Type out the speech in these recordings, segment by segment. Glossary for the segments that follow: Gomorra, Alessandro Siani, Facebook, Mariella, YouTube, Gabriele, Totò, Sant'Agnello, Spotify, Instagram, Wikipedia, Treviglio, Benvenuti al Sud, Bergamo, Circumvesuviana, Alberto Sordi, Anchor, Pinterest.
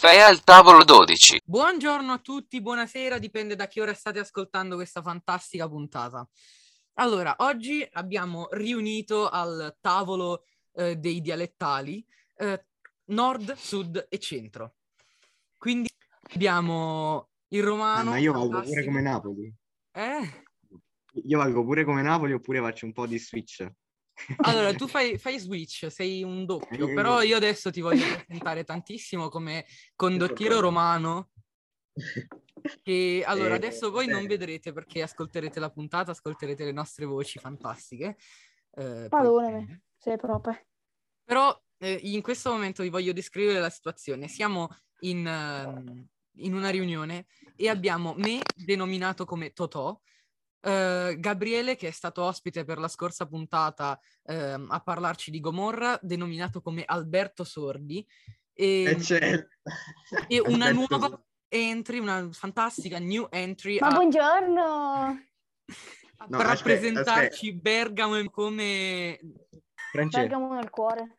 Caffè al tavolo 12. Buongiorno a tutti, buonasera, dipende da che ora state ascoltando questa fantastica puntata. Allora, oggi abbiamo riunito al tavolo dei dialettali nord, sud e centro. Quindi abbiamo il romano. Ma io valgo pure come Napoli. Io valgo pure come Napoli oppure faccio un po' di switch. Allora, tu fai switch, sei un doppio, però io adesso ti voglio presentare tantissimo come condottiero romano, che allora adesso voi non vedrete perché ascolterete la puntata, ascolterete le nostre voci fantastiche. Padone, sei proprio. Però in questo momento vi voglio descrivere la situazione. Siamo in una riunione e abbiamo me, denominato come Totò, Gabriele, che è stato ospite per la scorsa puntata a parlarci di Gomorra, denominato come Alberto Sordi, e una nuova entry, una fantastica new entry. Ma buongiorno! Per rappresentarci Bergamo come... Francesco. Bergamo nel cuore.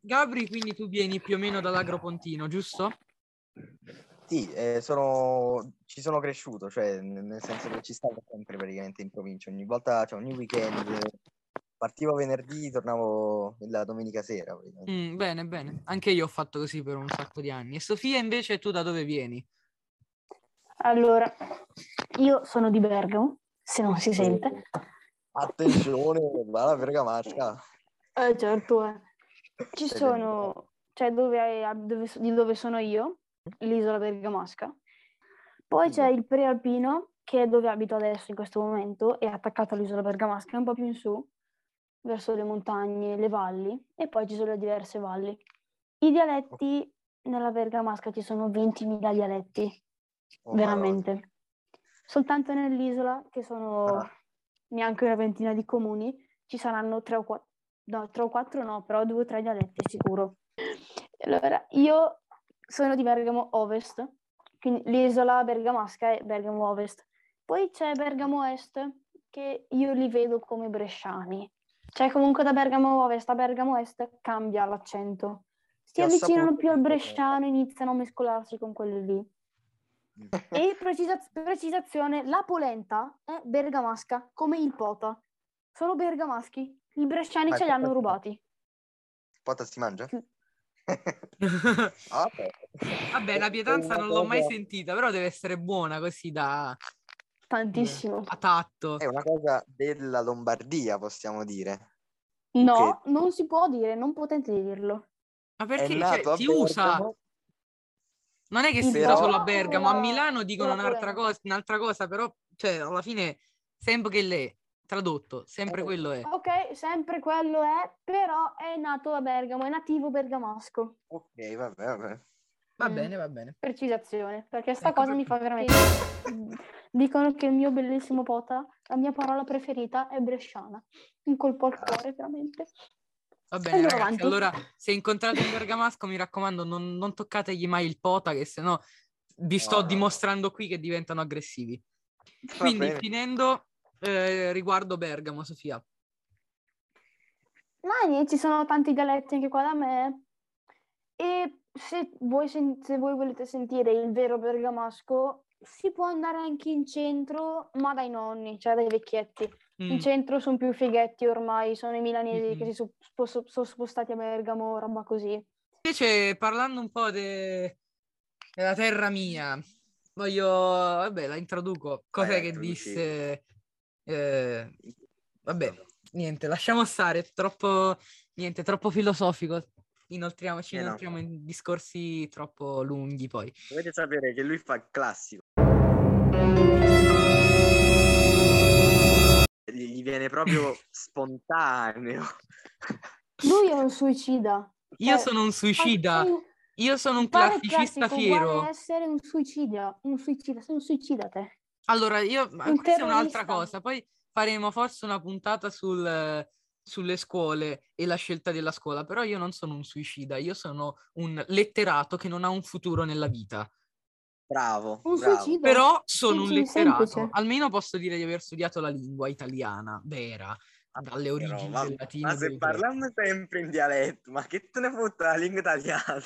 Gabri, quindi tu vieni più o meno dall'Agropontino, giusto? Sì, ci sono cresciuto, cioè nel senso che ci stavo sempre praticamente in provincia, ogni volta, cioè ogni weekend, partivo venerdì, tornavo la domenica sera. Bene, bene, anche io ho fatto così per un sacco di anni. E Sofia invece tu da dove vieni? Allora, io sono di Bergamo, se non si sente. Attenzione, va la bergamasca. Certo, Ci sono, cioè dove sono io, l'isola bergamasca. Poi c'è il prealpino, che è dove abito adesso in questo momento, è attaccato all'isola bergamasca, un po' più in su, verso le montagne, le valli, e poi ci sono le diverse valli. I dialetti nella bergamasca, ci sono 20.000 dialetti, veramente. Madonna. Soltanto nell'isola, che sono neanche una ventina di comuni, ci saranno 3 o 4 no, però 2 o 3 dialetti sicuro. Allora, io sono di Bergamo Ovest, quindi l'isola bergamasca è Bergamo Ovest. Poi c'è Bergamo Est, che io li vedo come bresciani. Cioè comunque da Bergamo Ovest a Bergamo Est cambia l'accento. Si avvicinano più al bresciano, iniziano a mescolarsi con quelli lì. E precisazione, la polenta è bergamasca, come il pota. Sono bergamaschi, i bresciani ce li hanno rubati. Pota si mangia? Vabbè, la pietanza non l'ho mai sentita, però deve essere buona così da tantissimo a tatto. È una cosa della Lombardia, possiamo dire. No, che... non si può dire, non potete dirlo. Ma perché si usa? Non è che si usa solo a Bergamo, a Milano dicono un'altra cosa, però cioè alla fine sempre che lei tradotto, sempre quello è. Ok, sempre quello è, però è nato a Bergamo, è nativo bergamasco. Ok, vabbè. Va bene. Precisazione, perché sta cosa mi fa veramente... Dicono che il mio bellissimo pota, la mia parola preferita è bresciana. Un colpo al cuore, veramente. Va bene, allora, ragazzi, allora se incontrate un bergamasco, mi raccomando, non toccategli mai il pota, che sennò vi sto dimostrando qui che diventano aggressivi. Quindi, finendo... riguardo Bergamo, Sofia. Ma ci sono tanti dialetti anche qua da me, e se voi volete sentire il vero bergamasco si può andare anche in centro, ma dai nonni, cioè dai vecchietti. In centro sono più fighetti ormai, sono i milanesi che si sono spostati a Bergamo, roba così. Invece parlando un po' della terra mia, la introduco. Cos'è che disse... lasciamo stare, troppo filosofico, inoltriamo in discorsi troppo lunghi. Poi dovete sapere che lui fa il classico, gli viene proprio spontaneo. Lui è un suicida. Io sono un suicida. Io sono un classicista fiero. Vuole essere un suicida. Sei un suicida te. Allora, questa è un'altra cosa, poi faremo forse una puntata sulle scuole e la scelta della scuola, però io non sono un suicida, io sono un letterato che non ha un futuro nella vita. Bravo. Suicida. Però sono un letterato, semplice. Almeno posso dire di aver studiato la lingua italiana, vera, dalle origini del latino. Ma se parliamo sempre in dialetto, ma che te ne fotta la lingua italiana?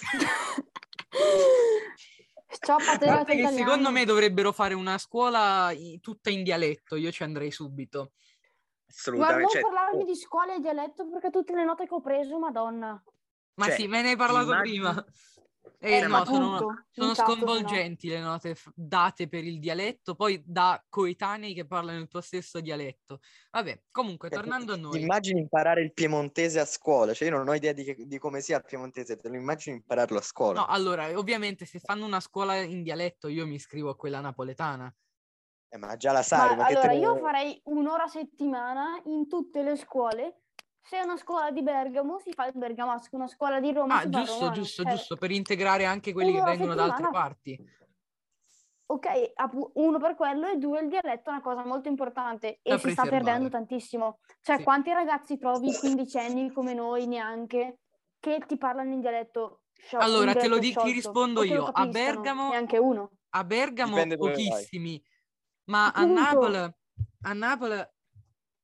Che secondo me dovrebbero fare una scuola tutta in dialetto, io ci andrei subito. Assolutamente. Ma non parlarmi di scuola e dialetto, perché tutte le note che ho preso, madonna. Ma cioè, sì, me ne hai parlato prima. No, sono sconvolgenti le note date per il dialetto, poi da coetanei che parlano il tuo stesso dialetto. Vabbè, comunque, tornando a noi. Immagini imparare il piemontese a scuola, cioè io non ho idea di come sia il piemontese, te lo immagini impararlo a scuola? No, allora, ovviamente se fanno una scuola in dialetto io mi iscrivo a quella napoletana. Ma già la sai. Ma allora, io farei un'ora a settimana in tutte le scuole. Se è una scuola di Bergamo si fa il bergamasco, una scuola di Roma si fa romano. Giusto, per integrare anche quelli che vengono da altre parti. Ok, uno per quello e due il dialetto è una cosa molto importante e si sta perdendo tantissimo. Cioè, quanti ragazzi trovi quindicenni come noi neanche che ti parlano in dialetto? Allora, te lo dico, ti rispondo io. A Bergamo neanche uno. A Bergamo pochissimi, ma a Napoli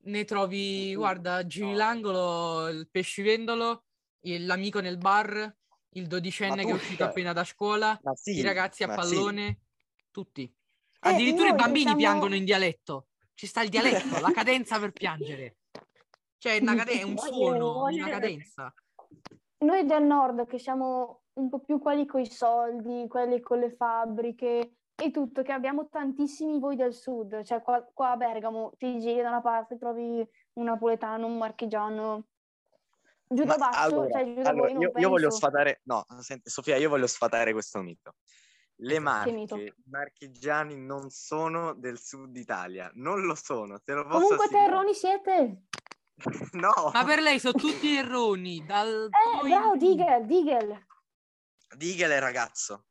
ne trovi, guarda, giri l'angolo, il pescivendolo, l'amico nel bar, il dodicenne che è uscito appena da scuola, i ragazzi a pallone, tutti. Addirittura i bambini piangono in dialetto. Ci sta il dialetto, la cadenza per piangere. Cioè è un suono, una cadenza. Noi del nord, che siamo un po' più quelli coi soldi, quelli con le fabbriche... E tutto, che abbiamo tantissimi voi del sud, cioè qua a Bergamo ti giri da una parte, trovi un napoletano, un marchigiano, giù da basso, voi non penso. Sofia, io voglio sfatare questo mito. Le Marche, i marchigiani non sono del sud Italia, non lo sono, te lo posso comunque assicurare. Terroni siete? No! Ma per lei sono tutti erroni, dal... bravo, Digel è ragazzo.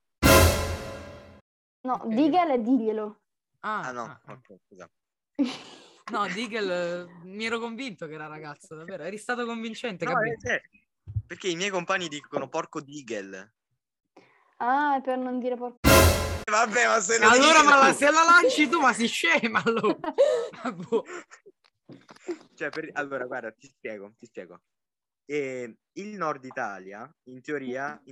No, okay. Digel e diglielo. Ok, scusa. No, Digel, mi ero convinto che era ragazzo, davvero, eri stato convincente, perché i miei compagni dicono porco Digel. Ah, per non dire porco. Vabbè, ma se non allora, se la lanci tu, ma si scema allora. Cioè, allora, guarda, ti spiego. Il Nord Italia, in teoria,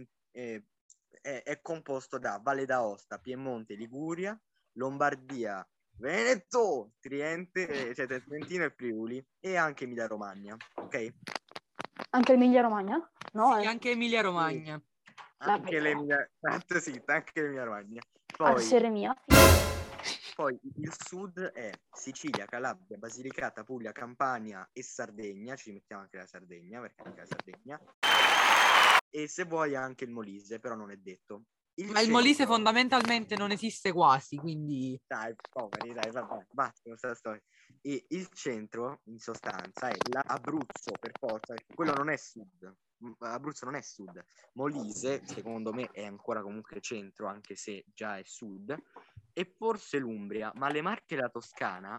è composto da Valle d'Aosta, Piemonte, Liguria, Lombardia, Veneto, Trentino e Friuli, e anche Emilia-Romagna, ok? Anche Emilia-Romagna? No, sì, anche Emilia-Romagna. Sì. Anche Emilia-Romagna. Poi il sud è Sicilia, Calabria, Basilicata, Puglia, Campania e Sardegna, ci mettiamo anche la Sardegna, perché anche la Sardegna... E se vuoi anche il Molise, però non è detto. Il Molise fondamentalmente non esiste quasi, quindi... Dai, poveri, vabbè, basta questa storia. E il centro, in sostanza, è l'Abruzzo, per forza, perché quello non è sud. Abruzzo non è sud. Molise, secondo me, è ancora comunque centro, anche se già è sud. E forse l'Umbria, ma le Marche e la Toscana,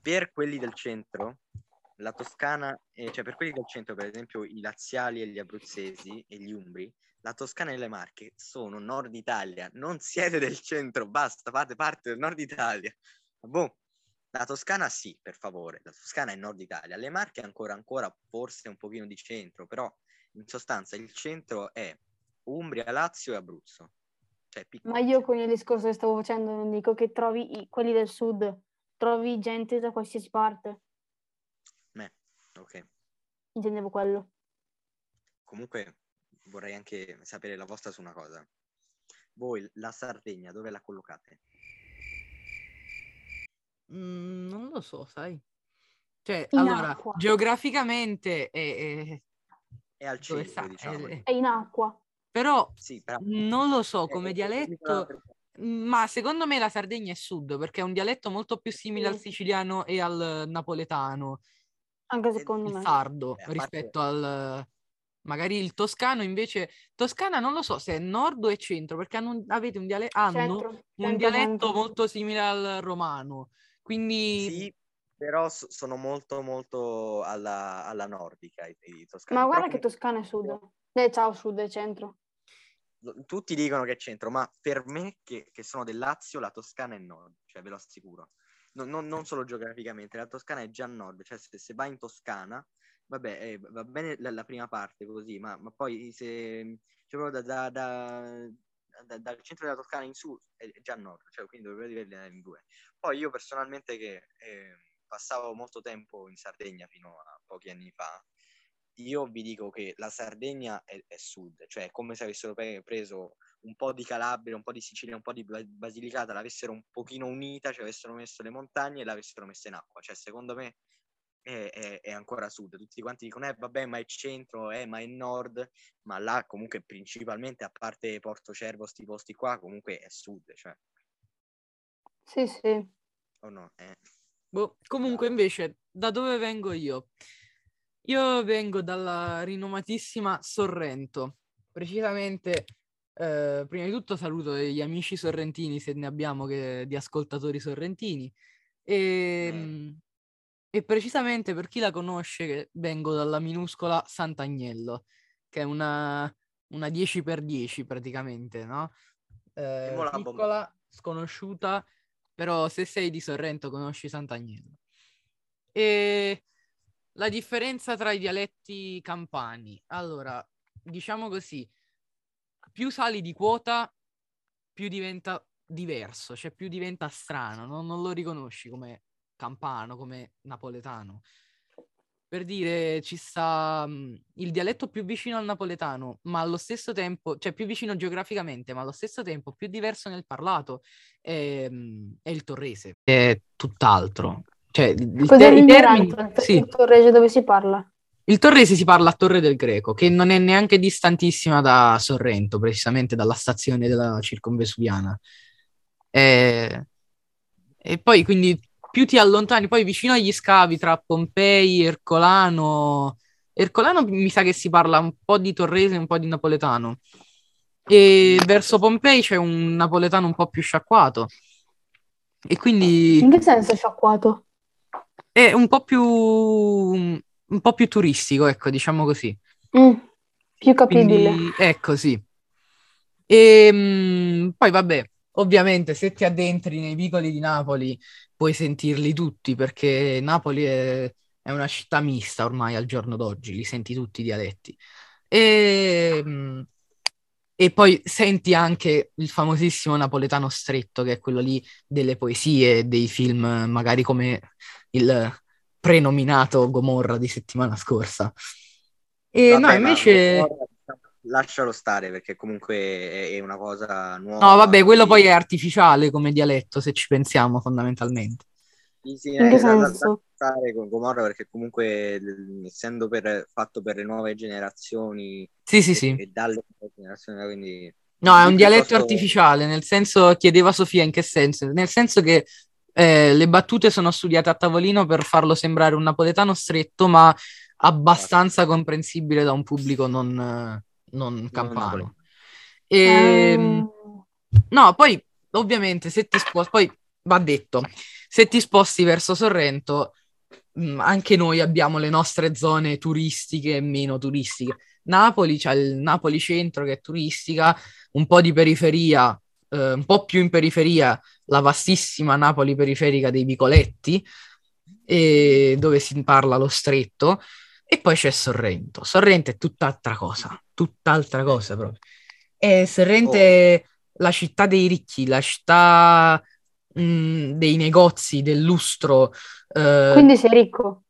per quelli del centro... La Toscana, cioè per quelli del centro, per esempio i laziali e gli abruzzesi e gli umbri, la Toscana e le Marche sono Nord Italia, non siete del centro, basta, fate parte del Nord Italia. Boh. La Toscana sì, per favore, la Toscana è Nord Italia, le Marche ancora forse un pochino di centro, però in sostanza il centro è Umbria, Lazio e Abruzzo. Cioè, ma io con il discorso che stavo facendo non dico che trovi quelli del sud, trovi gente da qualsiasi parte. Ok, intendevo quello. Comunque vorrei anche sapere la vostra su una cosa. Voi la Sardegna dove la collocate? Non lo so, sai. Cioè, allora, acqua. Geograficamente è al centro, diciamo. È in acqua. Però sì, non lo so, come dialetto... Ma secondo me la Sardegna è sud, perché è un dialetto molto più simile al siciliano e al napoletano. Anche secondo me. Sardo rispetto al magari il toscano, invece Toscana non lo so se è nord o è centro, perché hanno un dialetto molto simile al romano, quindi sì, però sono molto molto alla nordica i toscani. Ma guarda, però... che Toscana è sud. Ciao, sud è centro. Tutti dicono che è centro, ma per me che sono del Lazio la Toscana è nord, cioè ve lo assicuro. non solo geograficamente, la Toscana è già a nord, cioè se vai in Toscana, vabbè, va bene la prima parte così, ma poi se cioè proprio dal centro della Toscana in su è già a nord, cioè quindi dovrebbe dividerla in due. Poi io personalmente che passavo molto tempo in Sardegna fino a pochi anni fa, io vi dico che la Sardegna è sud, cioè è come se avessero preso un po' di Calabria, un po' di Sicilia, un po' di Basilicata, l'avessero un pochino unita, ci avessero messo le montagne e l'avessero messa in acqua. Cioè secondo me è ancora sud. Tutti quanti dicono vabbè ma è centro, ma è nord, ma là comunque principalmente, a parte Porto Cervo, sti posti qua, comunque è sud, cioè. Sì, sì. O no? Boh, comunque invece, da dove vengo io? Io vengo dalla rinomatissima Sorrento, precisamente. Prima di tutto saluto gli amici sorrentini, se ne abbiamo di ascoltatori sorrentini, e precisamente, per chi la conosce, che vengo dalla minuscola Sant'Agnello, che è una 10x10 praticamente, no? Piccola, sconosciuta, però se sei di Sorrento conosci Sant'Agnello. E la differenza tra i dialetti campani, allora, diciamo così, più sali di quota, più diventa diverso, cioè più diventa strano, non lo riconosci come campano, come napoletano. Per dire, ci sta il dialetto più vicino al napoletano, ma allo stesso tempo, cioè più vicino geograficamente, ma allo stesso tempo più diverso nel parlato, è il torrese, è tutt'altro. Cioè, i termini, sì. Il torrese dove si parla? Il torrese si parla a Torre del Greco, che non è neanche distantissima da Sorrento, precisamente dalla stazione della Circumvesuviana. E poi, quindi, più ti allontani, poi vicino agli scavi tra Pompei, Ercolano mi sa che si parla un po' di torrese e un po' di napoletano. E verso Pompei c'è un napoletano un po' più sciacquato. E quindi... In che senso sciacquato? È un po' più turistico, ecco, diciamo così. Più capibile. Quindi, ecco, sì. E poi vabbè, ovviamente se ti addentri nei vicoli di Napoli puoi sentirli tutti, perché Napoli è una città mista ormai al giorno d'oggi, li senti tutti i dialetti. E poi senti anche il famosissimo napoletano stretto, che è quello lì delle poesie, dei film, magari come il prenominato Gomorra di settimana scorsa. E vabbè, no, invece lascialo stare, perché comunque è una cosa nuova. No, vabbè, quello poi è artificiale come dialetto, se ci pensiamo, fondamentalmente. Sì, in che senso? Stare con Gomorra, perché comunque essendo fatto per le nuove generazioni. Sì. E dalle nuove generazioni, quindi no, è un dialetto artificiale, nel senso, chiedeva Sofia in che senso? Nel senso che le battute sono studiate a tavolino per farlo sembrare un napoletano stretto, ma abbastanza comprensibile da un pubblico non campano. No, poi ovviamente poi va detto, se ti sposti verso Sorrento, anche noi abbiamo le nostre zone turistiche e meno turistiche. Napoli, c'è il Napoli centro che è turistica, un po' di periferia, un po' più in periferia la vastissima Napoli periferica dei vicoletti, dove si parla lo stretto, e poi c'è Sorrento. Sorrento è tutt'altra cosa proprio. E Sorrento è la città dei ricchi, la città dei negozi, del lustro. Quindi sei ricco?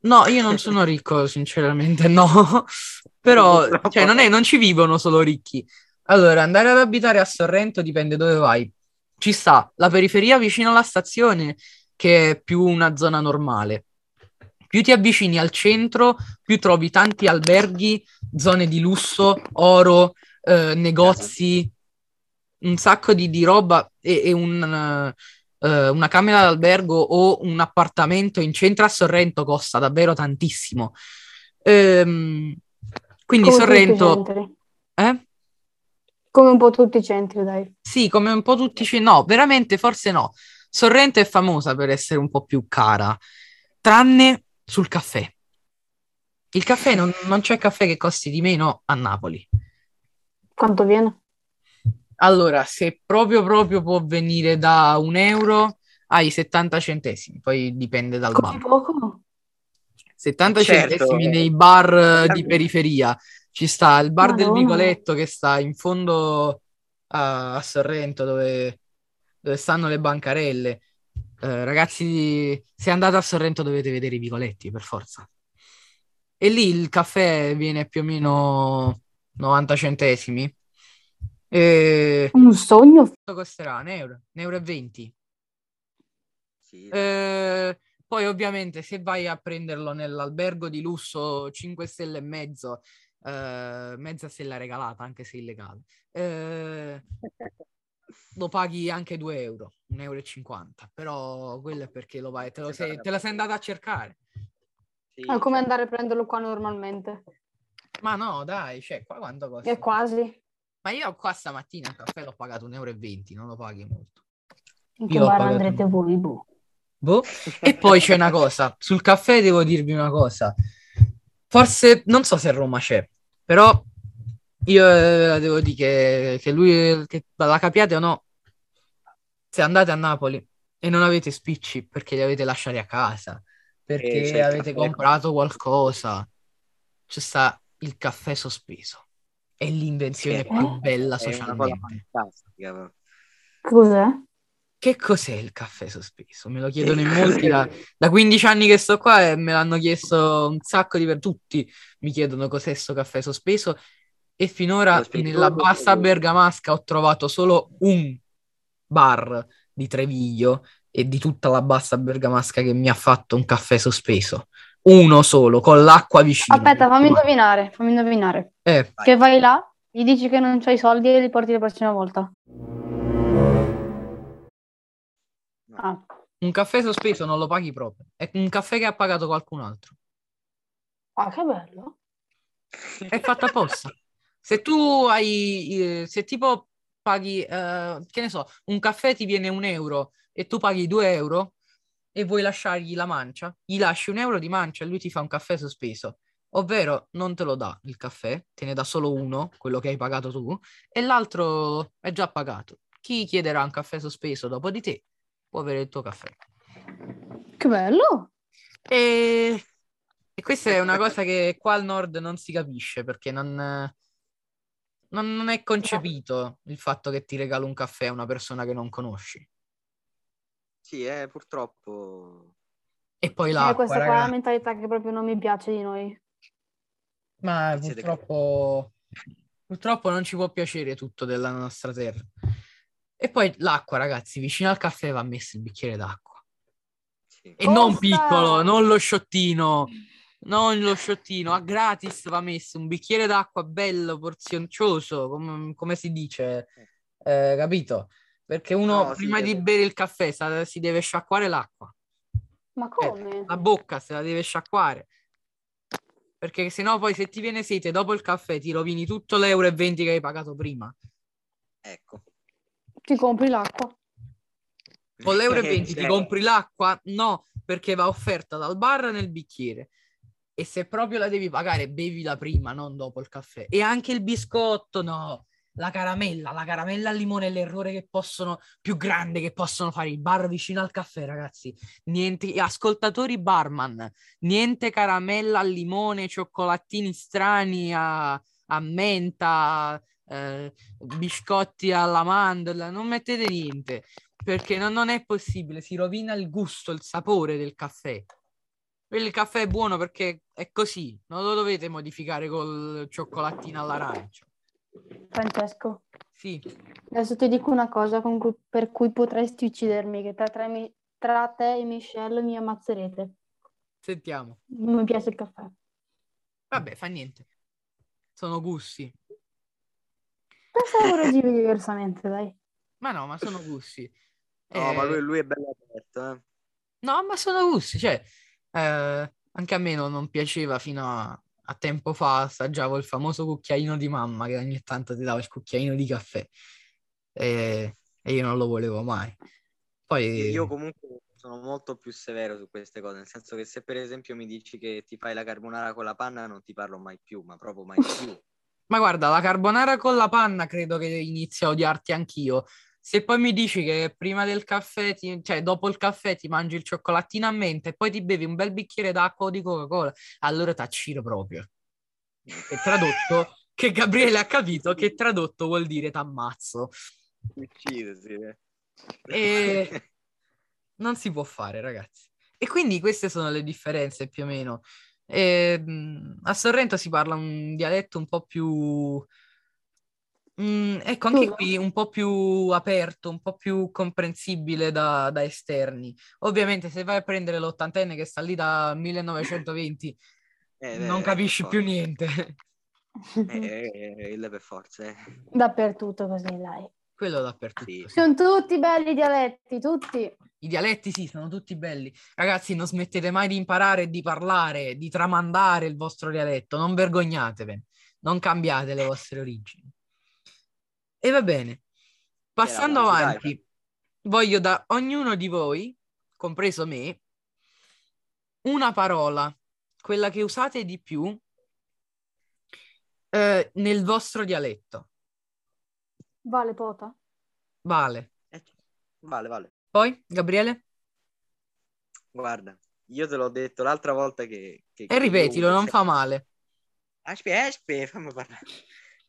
No, io non sono ricco, sinceramente, no. Però cioè, non ci vivono solo ricchi. Allora, andare ad abitare a Sorrento dipende dove vai. Ci sta la periferia vicino alla stazione, che è più una zona normale. Più ti avvicini al centro, più trovi tanti alberghi, zone di lusso, oro, negozi, un sacco di roba, e una camera d'albergo o un appartamento in centro a Sorrento costa davvero tantissimo. Quindi come Sorrento... Come un po' tutti i centri, dai. Sì, come un po' tutti i centri. No, veramente, forse no. Sorrento è famosa per essere un po' più cara, tranne sul caffè. Il caffè, non c'è caffè che costi di meno a Napoli. Quanto viene? Allora, se proprio può venire da €1 ai 70 centesimi, poi dipende dal bar. Poco? 70 certo, centesimi nei bar di periferia. Ci sta il bar del Vicoletto che sta in fondo a Sorrento, dove stanno le bancarelle. Ragazzi, se andate a Sorrento dovete vedere i Vicoletti, per forza. E lì il caffè viene più o meno 90 centesimi. E un sogno. Costerà un euro e 20. Sì. Poi ovviamente se vai a prenderlo nell'albergo di lusso 5 stelle e mezzo, mezza stella regalata, anche se illegale, lo paghi anche 2 euro, 1,50 euro. Però quello è perché lo vai, te la sei andata a cercare. Sì, è come andare a prenderlo qua normalmente. Ma no, dai, cioè, qua quanto costa? È quasi. Ma io qua stamattina il caffè l'ho pagato 1,20 euro, non lo paghi molto. In che bar andrete voi, boh? E poi c'è una cosa, sul caffè devo dirvi una cosa. Forse, non so se a Roma c'è, però io devo dire che lui, che la capiate o no, se andate a Napoli e non avete spicci perché li avete lasciati a casa, perché avete comprato qualcosa, c'è sta il caffè sospeso. È l'invenzione più bella socialmente. Cos'è? Che cos'è il caffè sospeso? Me lo chiedono in molti da 15 anni che sto qua e me l'hanno chiesto un sacco di tutti mi chiedono cos'è sto caffè sospeso e finora nella pasta bergamasca ho trovato solo un bar di Treviglio e di tutta la bassa bergamasca che mi ha fatto un caffè sospeso. Uno solo, con l'acqua vicino. Aspetta, fammi indovinare. Che vai là, gli dici che non c'hai soldi e li porti la prossima volta. Ah. Un caffè sospeso non lo paghi proprio. È un caffè che ha pagato qualcun altro. Ah, che bello. È fatto apposta. Se tu hai... se tipo paghi... che ne so, un caffè ti viene 1 euro e tu paghi 2 euro... e vuoi lasciargli la mancia, gli lasci 1 euro di mancia e lui ti fa un caffè sospeso. Ovvero non te lo dà il caffè, te ne dà solo uno, quello che hai pagato tu, e l'altro è già pagato. Chi chiederà un caffè sospeso dopo di te può avere il tuo caffè. Che bello! E questa è una cosa che qua al nord non si capisce, perché non è concepito il fatto che ti regalo un caffè a una persona che non conosci. Sì, purtroppo. E poi l'acqua, questa qua è la mentalità che proprio non mi piace di noi. Ma purtroppo non ci può piacere tutto della nostra terra. E poi l'acqua, ragazzi, vicino al caffè va messo il bicchiere d'acqua. Sì. E non piccolo, non lo sciottino, a gratis va messo un bicchiere d'acqua bello, porzioncioso, come si dice, capito? Perché uno prima di bere il caffè si deve sciacquare l'acqua. Ma come? La bocca se la deve sciacquare. Perché sennò poi se ti viene sete dopo il caffè ti rovini tutto l'1,20 che hai pagato prima. Ecco. Ti compri l'acqua. Con l'1,20 ti compri l'acqua? No, perché va offerta dal bar nel bicchiere. E se proprio la devi pagare bevila prima, non dopo il caffè. E anche il biscotto, no. La caramella al limone è l'errore più grande che possono fare i bar vicino al caffè, ragazzi. Niente, ascoltatori barman, niente caramella al limone, cioccolatini strani a menta, biscotti alla mandorla, non mettete niente, perché non è possibile, si rovina il gusto, il sapore del caffè. Il caffè è buono perché è così, non lo dovete modificare col cioccolatino all'arancio. Francesco, sì. Adesso ti dico una cosa per cui potresti uccidermi, che tra te e Michelle mi ammazzerete. Sentiamo. Non mi piace il caffè. Vabbè, fa niente. Sono gusti. Pensavo reagivi diversamente, dai. Ma no, ma sono gusti. No, ma lui è bello aperto, eh. No, ma sono gusti, cioè anche a me non piaceva fino a tempo fa assaggiavo il famoso cucchiaino di mamma che ogni tanto ti dava il cucchiaino di caffè e io non lo volevo mai. Poi io comunque sono molto più severo su queste cose, nel senso che se per esempio mi dici che ti fai la carbonara con la panna non ti parlo mai più, ma proprio mai più. Ma guarda, la carbonara con la panna credo che inizi a odiarti anch'io Se poi mi dici che prima del caffè, cioè dopo il caffè ti mangi il cioccolatino a menta e poi ti bevi un bel bicchiere d'acqua o di Coca-Cola, allora t'acciro proprio. Che tradotto, che Gabriele ha capito, che tradotto vuol dire t'ammazzo. Uccido, sì. E non si può fare, ragazzi. E quindi queste sono le differenze più o meno. E a Sorrento si parla un dialetto un po' più... ecco, anche qui un po' più aperto, un po' più comprensibile da esterni. Ovviamente se vai a prendere l'ottantenne che sta lì da 1920 non capisci più niente. Là per forza. Dappertutto così, là. Quello dappertutto. Sì. Sono tutti belli i dialetti, tutti. I dialetti sì, sono tutti belli. Ragazzi, non smettete mai di imparare, di parlare, di tramandare il vostro dialetto. Non vergognatevene, non cambiate le vostre origini. E va bene, passando avanti, voglio da ognuno di voi, compreso me, una parola, quella che usate di più nel vostro dialetto. Vale, pota? Vale. Vale. Poi, Gabriele? Guarda, io te l'ho detto l'altra volta che e ripetilo, non fa male. Aspetta, fammi parlare.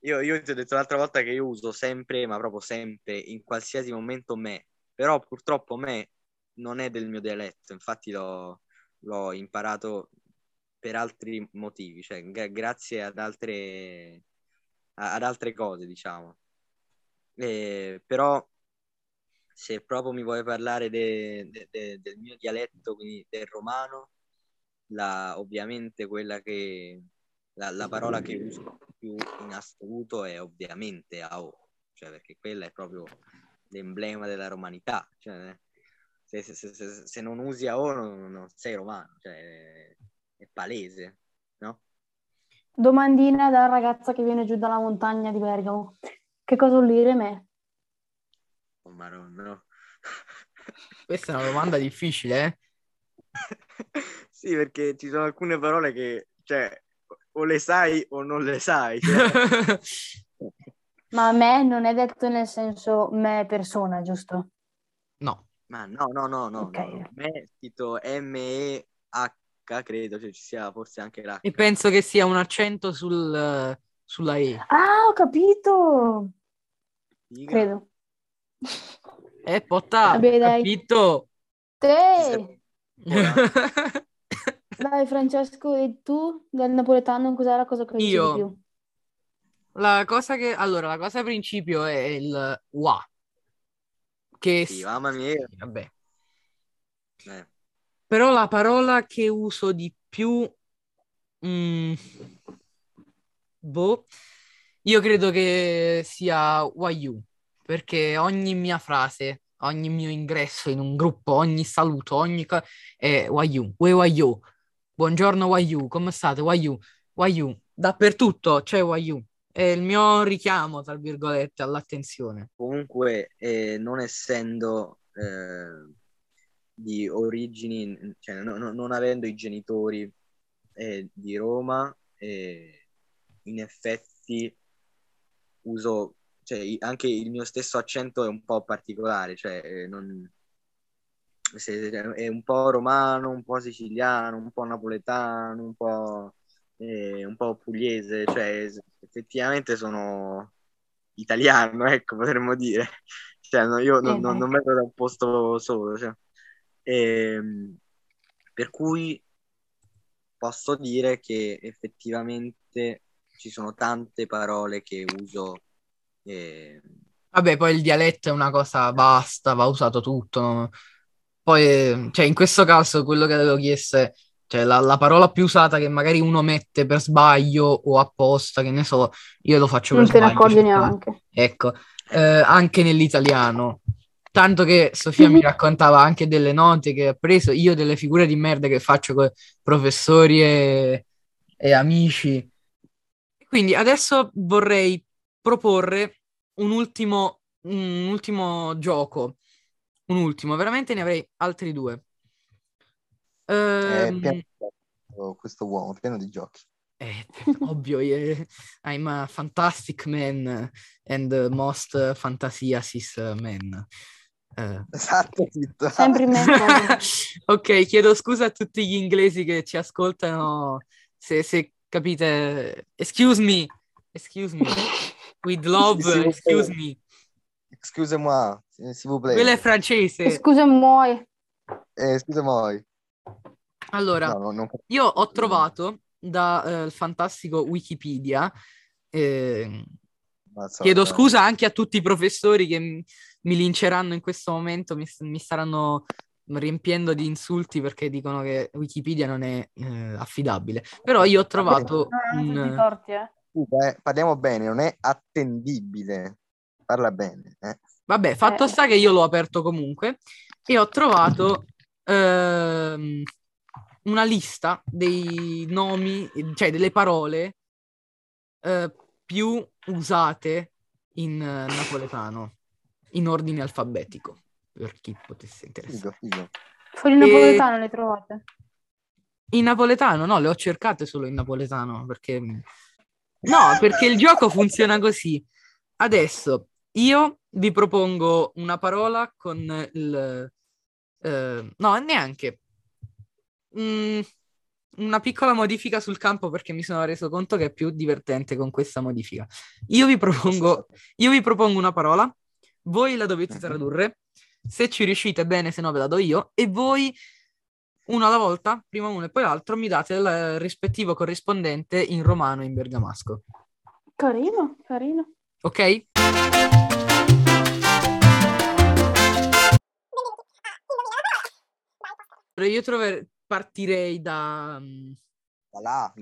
Io ti ho detto l'altra volta che io uso sempre, ma proprio sempre, in qualsiasi momento me. Però purtroppo me non è del mio dialetto, infatti l'ho imparato per altri motivi, cioè grazie ad altre cose, diciamo. Però se proprio mi vuoi parlare del mio dialetto, quindi del romano, ovviamente quella che... La parola che uso più in assoluto è ovviamente AO, cioè perché quella è proprio l'emblema della romanità, cioè, se non usi AO non sei romano, cioè, è palese, no? Domandina dalla ragazza che viene giù dalla montagna di Bergamo, che cosa vuol dire me? Oh maronna, no. Questa è una domanda difficile, eh? Sì, perché ci sono alcune parole che, cioè, o le sai o non le sai. Cioè. Ma a me non è detto nel senso me persona, giusto? No. Ma no. Okay. No. Me è scritto M-E-H, credo, cioè ci sia forse anche l'H. E penso che sia un accento sulla E. Ah, ho capito! Diga. Credo. Potta, vabbè, dai. Capito! Te! Dai Francesco, e tu del napoletano cos'è la cosa principio? La cosa principio è il wa. Che sì, mamma mia. Vabbè. Però la parola che uso di più io credo che sia wayu, perché ogni mia frase, ogni mio ingresso in un gruppo, ogni saluto, è wayu, we wayu. Buongiorno Wayu, come state? Wayu, dappertutto c'è Wayu. È il mio richiamo, tra virgolette, all'attenzione. Comunque, non essendo di origini, cioè non avendo i genitori di Roma, in effetti uso, cioè, anche il mio stesso accento è un po' particolare, cioè non... è un po' romano, un po' siciliano, un po' napoletano, un po' pugliese, cioè effettivamente sono italiano, ecco, potremmo dire, cioè io non metto da un posto solo, cioè. Per cui posso dire che effettivamente ci sono tante parole che uso. Vabbè, poi il dialetto è una cosa vasta, va usato tutto, no? Poi, cioè, in questo caso quello che avevo chiesto è, cioè, la parola più usata che magari uno mette per sbaglio o apposta, che ne so, io lo faccio per sbaglio. Non te ne accorgi neanche. Ecco, anche nell'italiano. Tanto che Sofia mi raccontava anche delle note che ha preso, io delle figure di merda che faccio con professori e amici. Quindi adesso vorrei proporre un ultimo gioco. Un ultimo, veramente ne avrei altri due. Questo uomo pieno di giochi. Ovvio, I'm a fantastic man and the most fantasiasis man. Esatto, sempre in mezzo. Ok, chiedo scusa a tutti gli inglesi che ci ascoltano, se capite, excuse me, with love, excuse me. Excuse-moi, s'il vous plaît. Quello è francese. Excuse-moi. Allora, no. Io ho trovato dal fantastico Wikipedia, chiedo scusa anche a tutti i professori che mi linceranno in questo momento, mi staranno riempiendo di insulti perché dicono che Wikipedia non è affidabile, però io ho trovato parliamo bene, non è attendibile, parla bene. Vabbè, fatto sta che io l'ho aperto comunque e ho trovato una lista dei nomi, cioè delle parole più usate in napoletano, in ordine alfabetico, per chi potesse interessare. Solo in napoletano le trovate? In napoletano? No, le ho cercate solo in napoletano, perché il gioco funziona così. Adesso io vi propongo una parola con il... una piccola modifica sul campo, perché mi sono reso conto che è più divertente con questa modifica. Io vi propongo una parola, voi la dovete tradurre, se ci riuscite bene, se no ve la do io, e voi una alla volta, prima uno e poi l'altro, mi date il rispettivo corrispondente in romano e in bergamasco. Carino. Ok? Io partirei da là.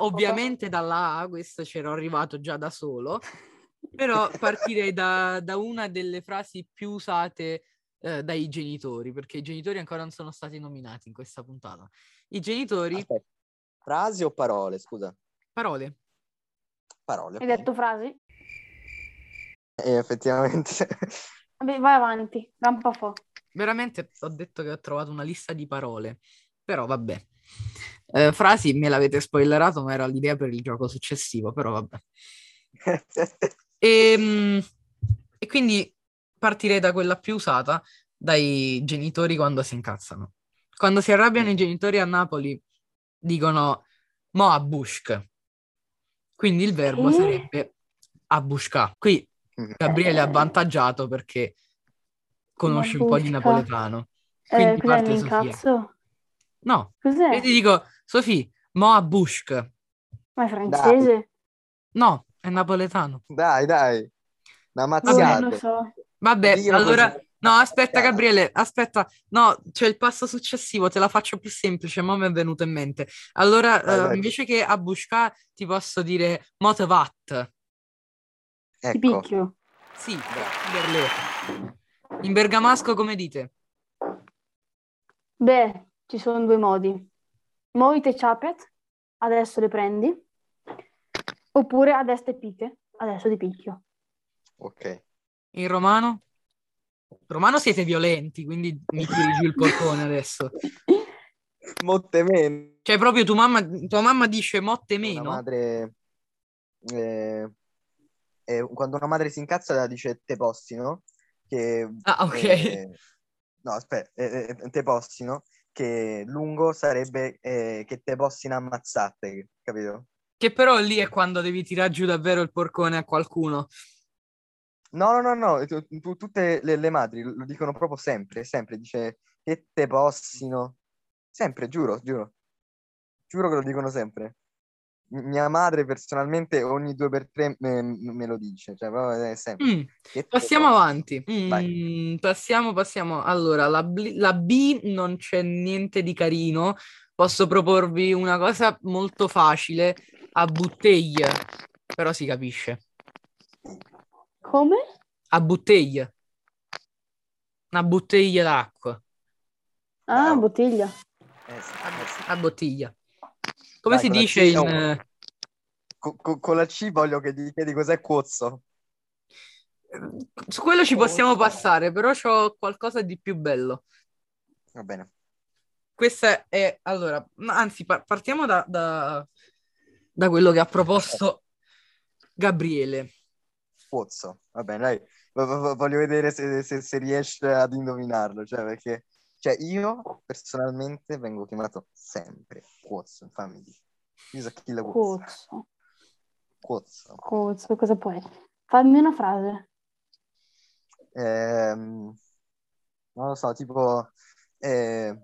Ovviamente da là, questo c'ero arrivato già da solo, però partirei da una delle frasi più usate dai genitori, perché i genitori ancora non sono stati nominati in questa puntata. I genitori... Aspetta, frasi o parole, scusa? Parole. Hai detto frasi? Effettivamente. Vabbè, vai avanti, da un po' fuori. Veramente ho detto che ho trovato una lista di parole, però vabbè. Frasi me l'avete spoilerato, ma era l'idea per il gioco successivo, però vabbè. E quindi partirei da quella più usata dai genitori quando si incazzano. Quando si arrabbiano i genitori a Napoli dicono mo abbushk. Quindi il verbo sarebbe abbushka. Qui Gabriele è avvantaggiato perché... conosci un po' di napoletano. Quindi parte Sofia. Incazzo? No. Cos'è? Io ti dico, Sofì, mo a bushk. Ma è francese? Dai. No, è napoletano. Dai. Una mazziata. Non lo so. Vabbè, Dio, allora... Così. No, aspetta Gabriele, aspetta. No, c'è il passo successivo, te la faccio più semplice, mo' mi è venuto in mente. Allora, vai. Invece che a bushka ti posso dire motivat. Ecco. Ti picchio. Sì, Berlè. In bergamasco come dite? Beh, ci sono due modi. Moite chapet, adesso le prendi, oppure adeste pite, adesso ti picchio. Ok. In romano? Romano siete violenti, quindi mi tiri giù il portone adesso. Motte meno. Cioè proprio tua mamma dice motte meno? Una madre... quando una madre si incazza la dice te posti, no? Che, ok. No, aspetta, te possino, che lungo sarebbe che te possino ammazzate, capito? Che però lì è quando devi tirare giù davvero il porcone a qualcuno. No, tutte le madri lo dicono proprio sempre, dice che te possino, sempre, giuro che lo dicono sempre. Mia madre personalmente ogni 2x3 me lo dice, cioè proprio è sempre. Passiamo avanti. Passiamo. Allora, la B non c'è niente di carino. Posso proporvi una cosa molto facile, a bouteille, però si capisce. Come? A bouteille. Una bottiglia d'acqua. Ah, bottiglia. A bottiglia. Come dai, si dice in... Con la C voglio che ti chiedi cos'è cuozzo. Su quello ci possiamo passare, però c'ho qualcosa di più bello. Va bene. Questa è, allora, anzi partiamo da quello che ha proposto Gabriele. Pozzo, va bene, dai, voglio vedere se riesce ad indovinarlo, cioè perché io personalmente vengo chiamato sempre Pozzo in famiglia. Misakhila Pozzo. Pozzo, cosa puoi? Fammi una frase. Non lo so, tipo te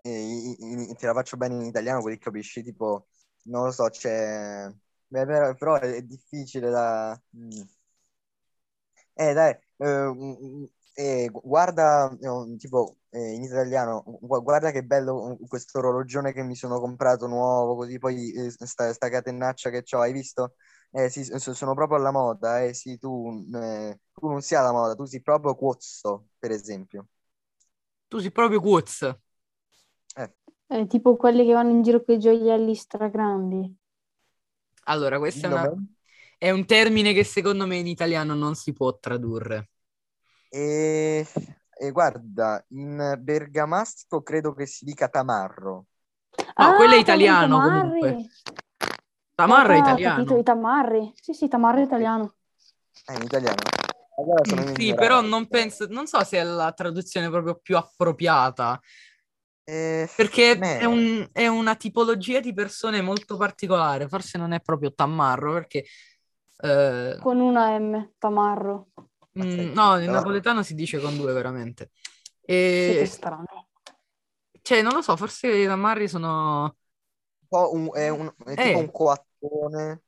la faccio bene in italiano così capisci, tipo non lo so, c'è però è difficile da dai, guarda, tipo in italiano, guarda che bello questo orologione che mi sono comprato nuovo, così poi sta catennaccia che c'ho, hai visto? Sì, sono proprio alla moda, sì, tu non sei alla moda, tu sei proprio cuozzo, per esempio. Tu sei proprio cuozzo. Tipo quelli che vanno in giro con i gioielli stragrandi. Allora, questo è un termine che secondo me in italiano non si può tradurre. E guarda, in bergamasco credo che si dica tamarro. Ah, quello è italiano comunque. Tamarro è italiano. Capito, i tamarri. Sì, tamarro è italiano. È in italiano. Allora sì, però non so se è la traduzione proprio più appropriata. Perché è una tipologia di persone molto particolare. Forse non è proprio tamarro, perché... Con una M, tamarro. No, in napoletano si dice con due, veramente. Sì, è strano. Cioè, non lo so, forse i tamarri sono... è tipo un coattone.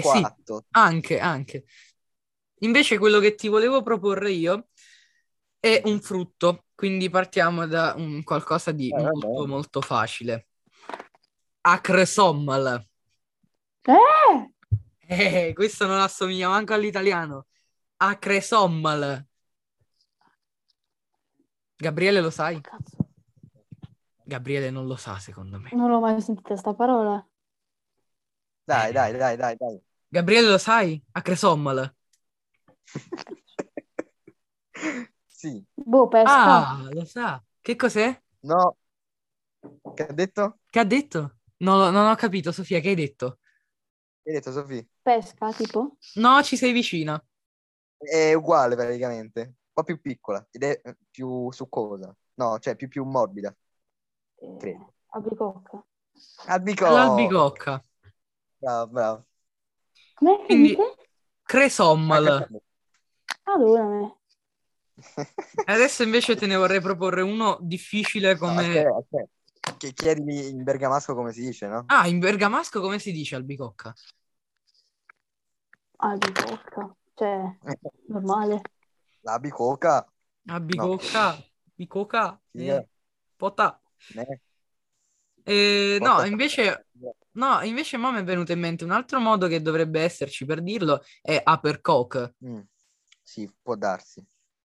Coatto. Sì, anche. Invece quello che ti volevo proporre io è un frutto, quindi partiamo da un qualcosa di molto molto facile. Acresommal. Questo non assomiglia manco all'italiano. Acresommal. Gabriele, lo sai? Cazzo. Gabriele non lo sa, secondo me. Non l'ho mai sentita sta parola. Dai. Gabriele, lo sai? Acresommal. Sì. Boh, pesca. Ah, lo sa. Che cos'è? No. Che ha detto? No, non ho capito, Sofia, che hai detto? Pesca, tipo? No, ci sei vicina. È uguale praticamente. Un po' più piccola ed è più succosa. No, cioè più morbida. Credo. Albicocca. L'albicocca. Bravo. Come quindi Cresommal. Allora me. Adesso invece te ne vorrei proporre uno difficile come... Okay. Che chiedi in bergamasco come si dice, no? Ah, in bergamasco come si dice albicocca? Albicocca, cioè normale. La bicocca. Bicocca. Yeah. Potà. Invece mi è venuto in mente un altro modo che dovrebbe esserci per dirlo, è apercock. Sì, può darsi.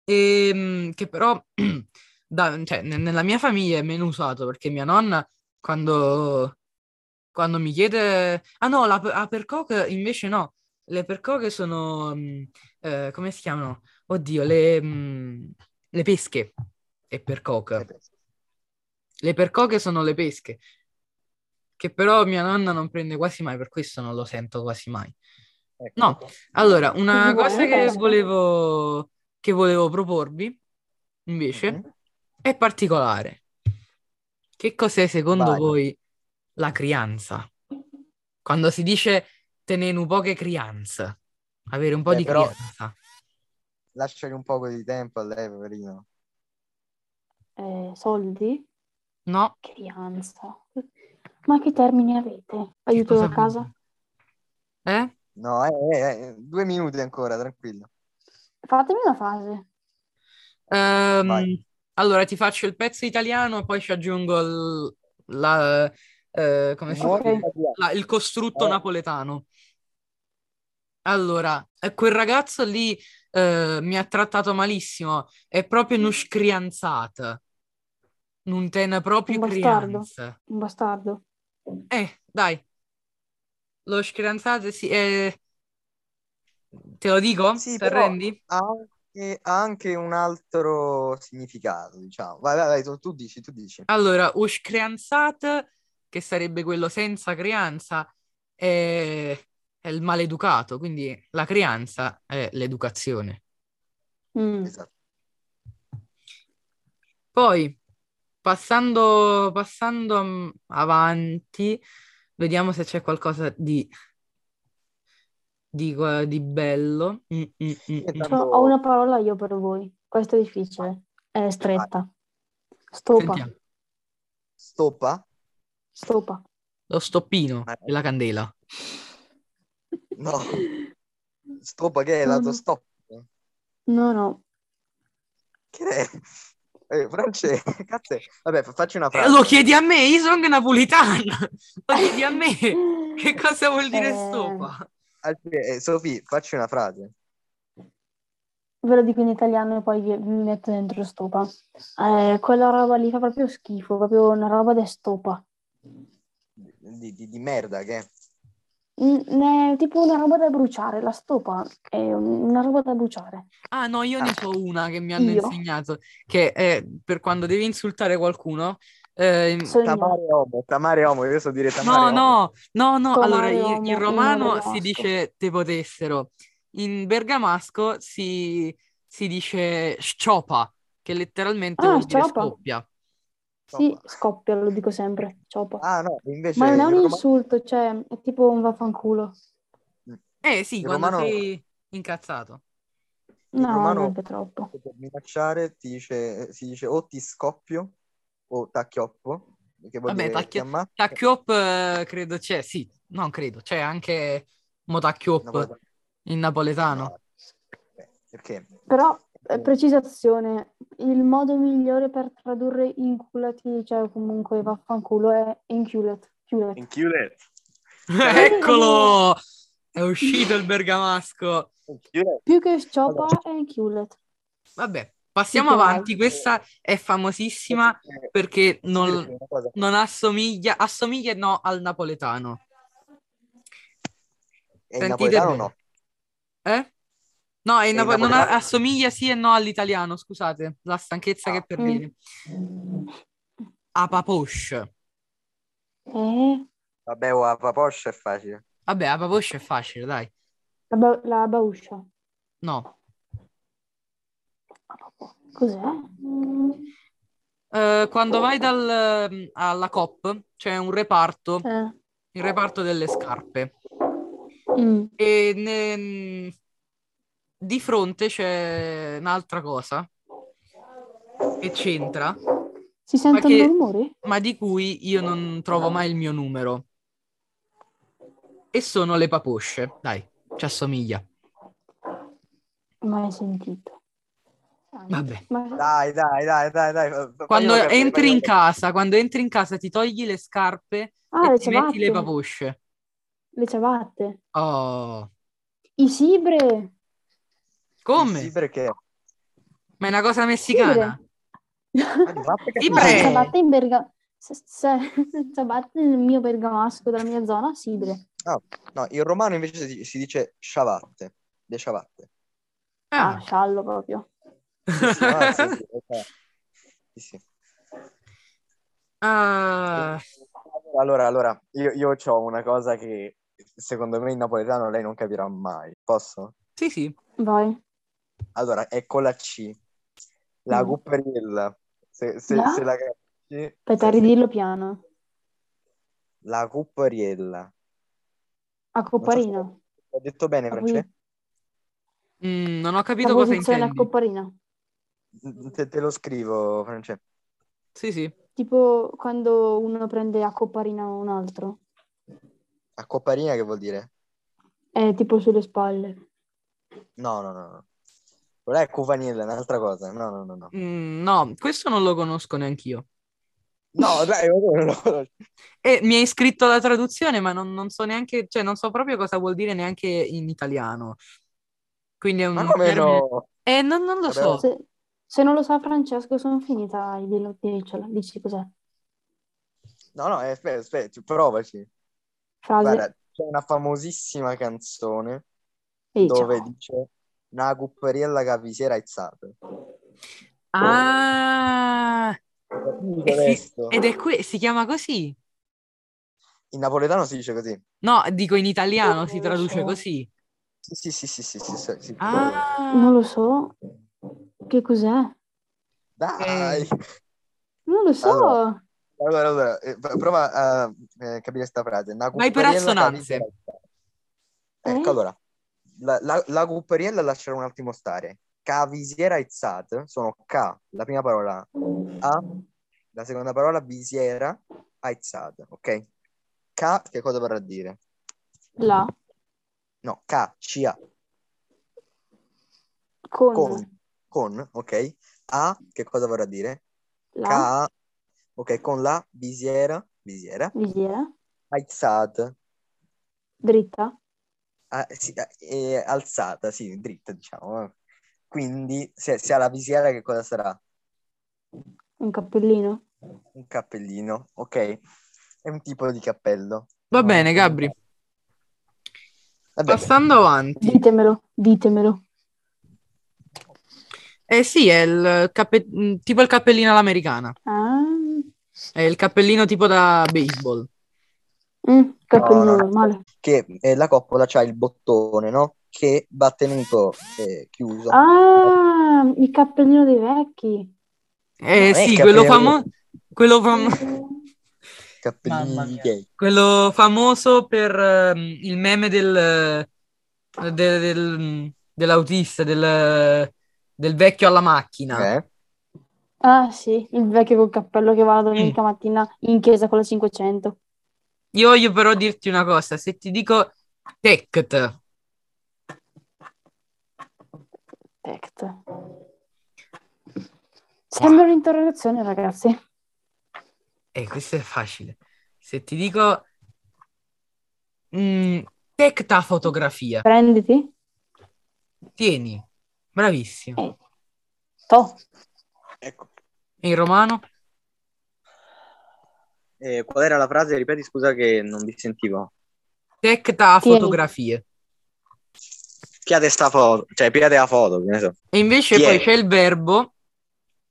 Che però nella mia famiglia è meno usato, perché mia nonna quando mi chiede l'apercock invece no, le apercock sono come si chiamano? Oddio, le pesche e percock. Le percoche sono le pesche, che però mia nonna non prende quasi mai, per questo non lo sento quasi mai. Ecco. No, allora, una cosa che volevo proporvi, invece, è particolare. Che cos'è secondo voi la crianza? Quando si dice tenere un po' che crianza, avere un po' di crianza. Lasciare un po' di tempo a lei, poverino. Soldi? No. Crianza. Ma che termini avete? Aiuto da casa? No, 2 minuti ancora, tranquillo. Fatemi una frase. Allora, ti faccio il pezzo italiano e poi ci aggiungo il costrutto napoletano. Allora, quel ragazzo lì mi ha trattato malissimo, è proprio nuscrianzata. Non tena proprio crianza. Un bastardo. Dai. Lo scrianzate, sì. Te lo dico? Sì, ti arrendi? ha anche un altro significato, diciamo. Vai, tu dici. Allora, uscreanzat, che sarebbe quello senza creanza, è il maleducato, quindi la creanza è l'educazione. Esatto. Poi, passando avanti, vediamo se c'è qualcosa di bello. Ho una parola io per voi. Questo è difficile. È stretta. Stopa. Lo stoppino della candela. No. Stopa che è la tua stop. No. Che è? Francese, cazzo. Vabbè, facci una frase. Lo chiedi a me, io sono napolitana. Lo chiedi a me. Che cosa vuol dire stopa? Sofì, facci una frase. Ve lo dico in italiano e poi mi metto dentro stopa. Quella roba lì fa proprio schifo, proprio una roba da stopa. Di merda, che è? È tipo una roba da bruciare, la stopa è una roba da bruciare. Ah no, io ne so una che mi hanno insegnato, che è per quando devi insultare qualcuno. Tamare homo, io so dire tamare homo. No, allora in romano si dice te potessero, in bergamasco si dice sciopa, che letteralmente vuol dire scoppia. Sì, scoppia, lo dico sempre, ciopa. Ah no, invece... Ma non è un insulto, cioè, è tipo un vaffanculo. Sì, il quando romano... sei incazzato. No, non è troppo. Per minacciare si dice o ti scoppio o t'acchioppo. Vabbè, t'acchiop credo c'è, sì, non credo, c'è anche motacchiop in napoletano. No. Perché? Però... precisazione, il modo migliore per tradurre inculati, cioè comunque vaffanculo, è inculet. Eccolo, è uscito il bergamasco. Più che sciopa è inculet. Vabbè, passiamo avanti. Questa è famosissima perché non assomiglia no al napoletano. E il napoletano no? No, non assomiglia sì e no all'italiano, scusate, la stanchezza che è per dire. Apaposh. Vabbè, apaposh è facile. Vabbè, apaposh è facile, dai. La bauscia. No. Cos'è? Quando vai alla COP c'è un reparto, il reparto delle scarpe. E di fronte c'è un'altra cosa che c'entra. Si sentono rumori? Ma di cui io non trovo mai il mio numero. E sono le paposce. Dai, ci assomiglia. Mai sentito. Vabbè. Dai. Quando entri in casa ti togli le scarpe e ti metti le paposce. Le ciabatte. Oh. I sibre. Come? Sì, perché? Ma è una cosa messicana. Sibre. Ciabatte nel mio bergamasco, della mia zona, sibre. No, in romano invece si dice sciavatte, le ciabatte. Ah, sciallo proprio. Sì. Allora, io c'ho una cosa che secondo me in napoletano lei non capirà mai. Posso? Sì. Vai. Allora, ecco la C. La cupperella. Se la capisci... Aspetta, ridirlo piano. La cupperella. A copparina. Ho detto bene, Francesco? Non ho capito cosa intendi. La copparina. Te lo scrivo, Francesco. Sì. Tipo quando uno prende a copparina un altro. A copparina che vuol dire? È tipo sulle spalle. No. Quella è cuvanilla, è un'altra cosa. No. No, questo non lo conosco neanch'io. No, dai, non lo conosco. Mi è iscritto la traduzione, ma non so neanche, cioè non so proprio cosa vuol dire neanche in italiano. Quindi è un termine... no? Non lo so. Se non lo sa Francesco, sono finita. Dici cos'è? No, aspetta, provaci. Guarda, c'è una famosissima canzone dove dice una cupperella che vi si era aizzata. Ah! Ed è qui, si chiama così? In napoletano si dice così. No, dico in italiano si traduce così. Sì. Ah, non lo so. Che cos'è? Dai! Non lo so. Allora prova a capire questa frase. Vai per assonanze. Ecco, allora. La cupperella lascerà un attimo stare. Cavisiera izzat sono ca, la prima parola a, la seconda parola visiera aizzat, ok? Ca che cosa vorrà dire? La. No, ca, cia. Con, ok? A che cosa vorrà dire? La. Ca, ok, con la visiera. Aizzat. Dritta. Alzata, sì, dritta, diciamo. Quindi se ha la visiera che cosa sarà? Un cappellino, ok, è un tipo di cappello. Va bene, Gabri. Passando avanti. Ditemelo. Eh sì, è tipo il cappellino all'americana. Ah. È il cappellino tipo da baseball. Cappellino normale. Che la coppola c'ha il bottone, no? Che va tenuto chiuso. Ah, il cappellino dei vecchi. Sì, quello famoso per il meme dell'autista, del vecchio alla macchina. Ah sì, il vecchio col cappello che va la domenica mattina in chiesa con la 500. Io voglio però dirti una cosa, se ti dico tect. Sembra un'interrogazione, ragazzi. Questo è facile. Se ti dico tecta fotografia. Prenditi. Tieni. Bravissimo. To. Ecco. In romano? Qual era la frase? Ripeti, scusa che non vi sentivo. Tecta fotografia. Piate sta foto, cioè piate la foto, che ne so. E invece poi c'è il verbo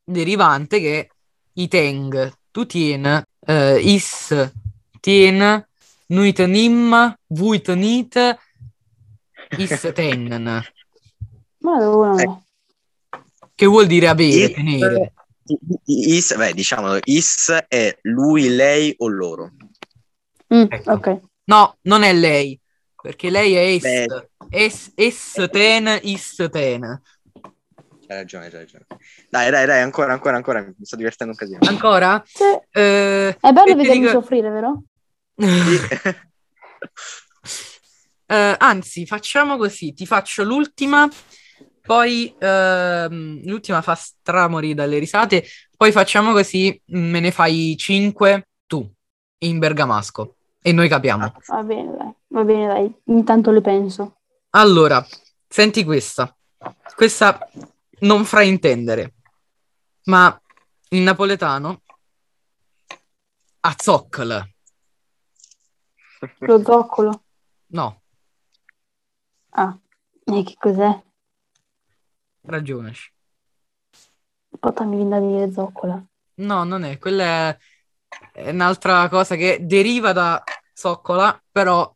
derivante che è iteng, tu tien, is tien, nui tenim, vui tenit, is tenen. Madonna. Che vuol dire avere, tenere? Is, diciamo, is è lui, lei o loro. Ecco. Ok. No, non è lei. Perché lei è is ten. C'hai ragione. Dai, ancora, mi sto divertendo un casino. Ancora? Sì. È bello vedermi soffrire, vero? Sì. Anzi, facciamo così, ti faccio l'ultima, poi l'ultima fa stramori dalle risate, poi facciamo così, me ne fai 5 tu, in bergamasco. E noi capiamo. Va bene, dai. Intanto le penso. Allora, senti questa. Questa non fraintendere, ma in napoletano azzoccolo. Lo zoccolo? No. Ah, e che cos'è? Ragionaci. Potami venire a dire zoccola. No, non è. Quella è un'altra cosa che deriva da zoccola, però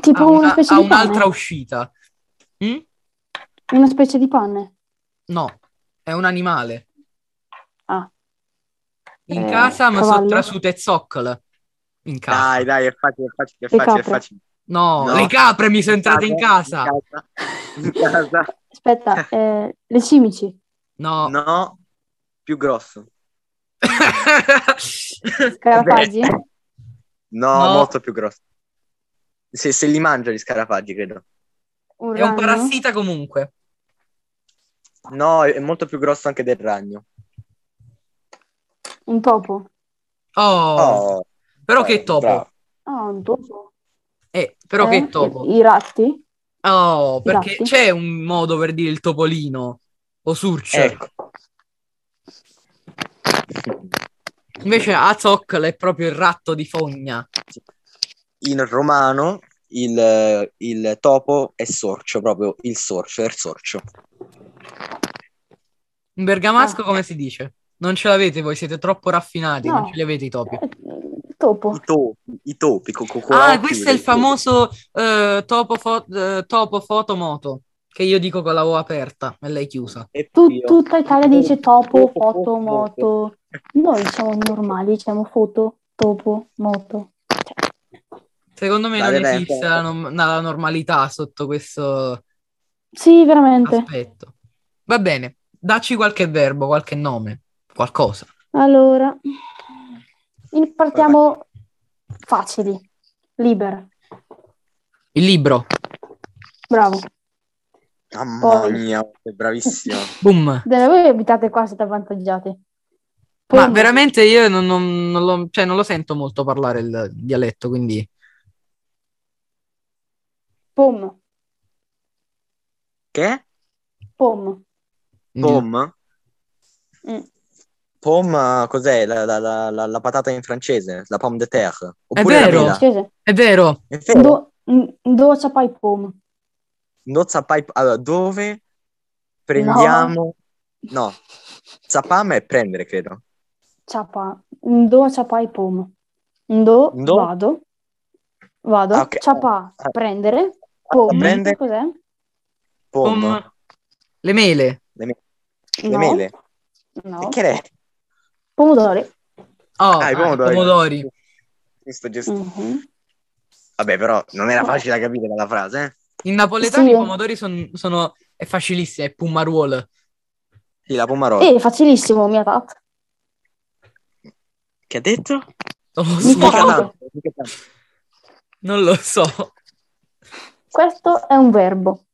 tipo una specie di un'altra uscita. Una specie di panne? No, è un animale. Ah. In casa, ma sono trasute zoccole. In casa. Dai, è facile. No, le capre mi sono entrate in casa. Aspetta, le cimici? No, più grosso. Scarafaggi? No, molto più grosso. Se li mangia gli scarafaggi, credo. È un parassita comunque. No, è molto più grosso anche del ragno. Un topo? Oh, però che topo? Bravo. Un topo. Però che topo? I ratti? Oh, perché c'è un modo per dire il topolino o surce. Ecco. Invece azzoccolo è proprio il ratto di fogna. In romano il topo è sorcio, proprio il sorcio, è il sorcio. In bergamasco come si dice? Non ce l'avete voi, siete troppo raffinati, no. Non ce li avete i topi. Topo. I topi. Questo è il famoso topo fotomoto, che io dico con la O aperta e lei chiusa. Tutta Italia dice topo, foto, moto. Noi siamo normali, diciamo foto, topo, moto. Secondo me non esiste la normalità sotto questo aspetto. Va bene, dacci qualche verbo, qualche nome, qualcosa. Allora, partiamo facili. Libera. Il libro. Bravo. Mamma mia, è bravissimo. Boom. Voi abitate qua, siete avvantaggiati. Poi ma veramente io non lo sento molto parlare il dialetto, quindi... Pom. Che? Pom. Pom? Mm. Pom cos'è? La patata in francese? La pomme de terre? Oppure è vero. Docia pai pom. Docia pai pom. Allora, dove prendiamo... No. Zapam è prendere, credo. Ciapa. Docia pai pom. Do vado. Okay. Ciapa. Prendere. Pom, prende... cos'è? Pom. Le mele. No. Che è? Pomodori. Pomodori. Questo gesto. Mm-hmm. Vabbè, però non era facile da capire dalla frase, eh? In napoletano i pomodori sono è facilissimo, è pumaruol. Sì, la pumaruol. Facilissimo, mi ha fatto. Che ha detto? Non lo so. Questo è un verbo.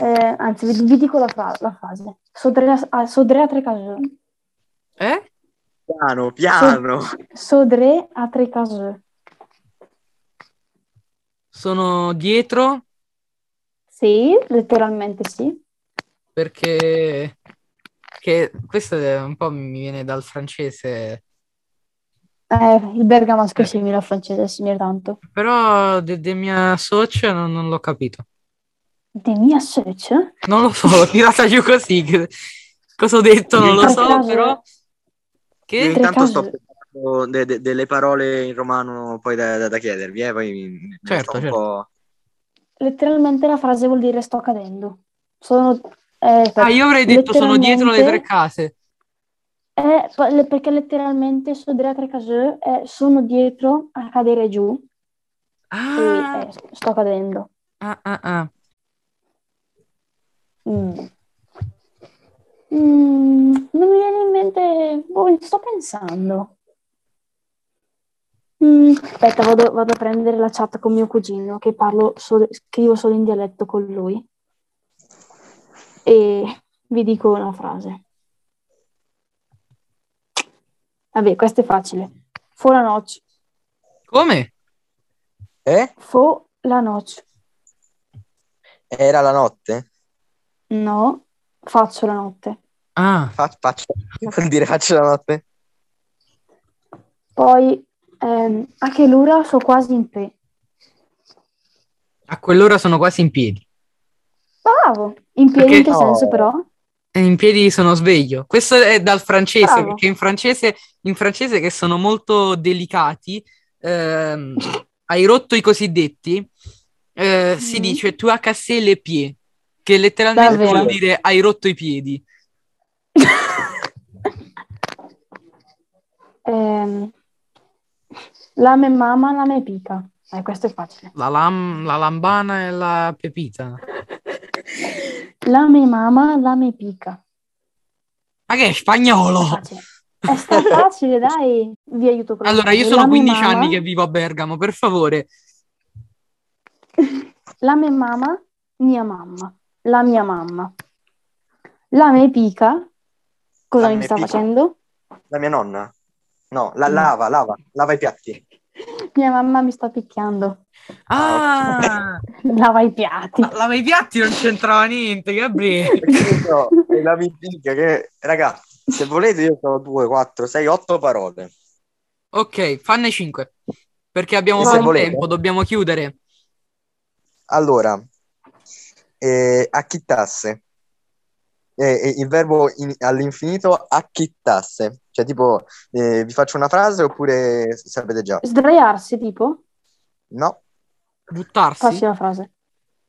Anzi, vi dico la frase. Sodré a tre case. Eh? Piano. Sodré a tre case. Sono dietro? Sì, letteralmente sì. Perché questo è un po' mi viene dal francese. Il bergamasco è simile al francese, simile tanto. Però de mia socia non l'ho capito. De mia socia? Non lo so, l'ho tirata giù così. Cosa ho detto non lo so, però... Io intanto sto pensando delle parole in romano poi da chiedervi, poi certo. Po'... Letteralmente la frase vuol dire sto cadendo. Io avrei detto sono dietro le tre case. Perché letteralmente sodré a tre case sono dietro a cadere giù e sto cadendo. Non mi viene in mente, sto pensando. Aspetta, vado a prendere la chat con mio cugino che scrivo solo in dialetto con lui e vi dico una frase. Vabbè, questo è facile. Fo la noce. Come? Fo la noce. Era la notte? No, faccio la notte. Ah. Faccio. Vuol dire faccio la notte? Poi, a che l'ora sono quasi in piedi? A quell'ora sono quasi in piedi. Bravo! In piedi perché... in che senso però? In piedi sono sveglio. Questo è dal francese, bravo. Perché in francese che sono molto delicati, hai rotto i cosiddetti, si dice tu a cassé les pieds, che letteralmente davvero vuol dire hai rotto i piedi. La me mamma, la me pica. Questo è facile. La lambana e la pepita. La me mamma, la me pica. Ma che è spagnolo? È facile, dai. Vi aiuto. Allora, io sono 15 anni che vivo a Bergamo, per favore. La me mamma, mia mamma. La mia mamma. La me pica. Cosa mi sta facendo? La mia nonna. No, lava i piatti. Mia mamma mi sta picchiando. Ah, lava i piatti. Lava i piatti non c'entrava niente, Gabriele. No, la mitica che raga, se volete io sono 2, 4, 6, 8 parole. Ok, fanne 5. perché abbiamo poco tempo, dobbiamo chiudere. Allora, acchittasse. Il verbo all'infinito acchittasse. Cioè tipo, vi faccio una frase oppure sapete già? Sdraiarsi tipo? No. Buttarsi? Facci una frase.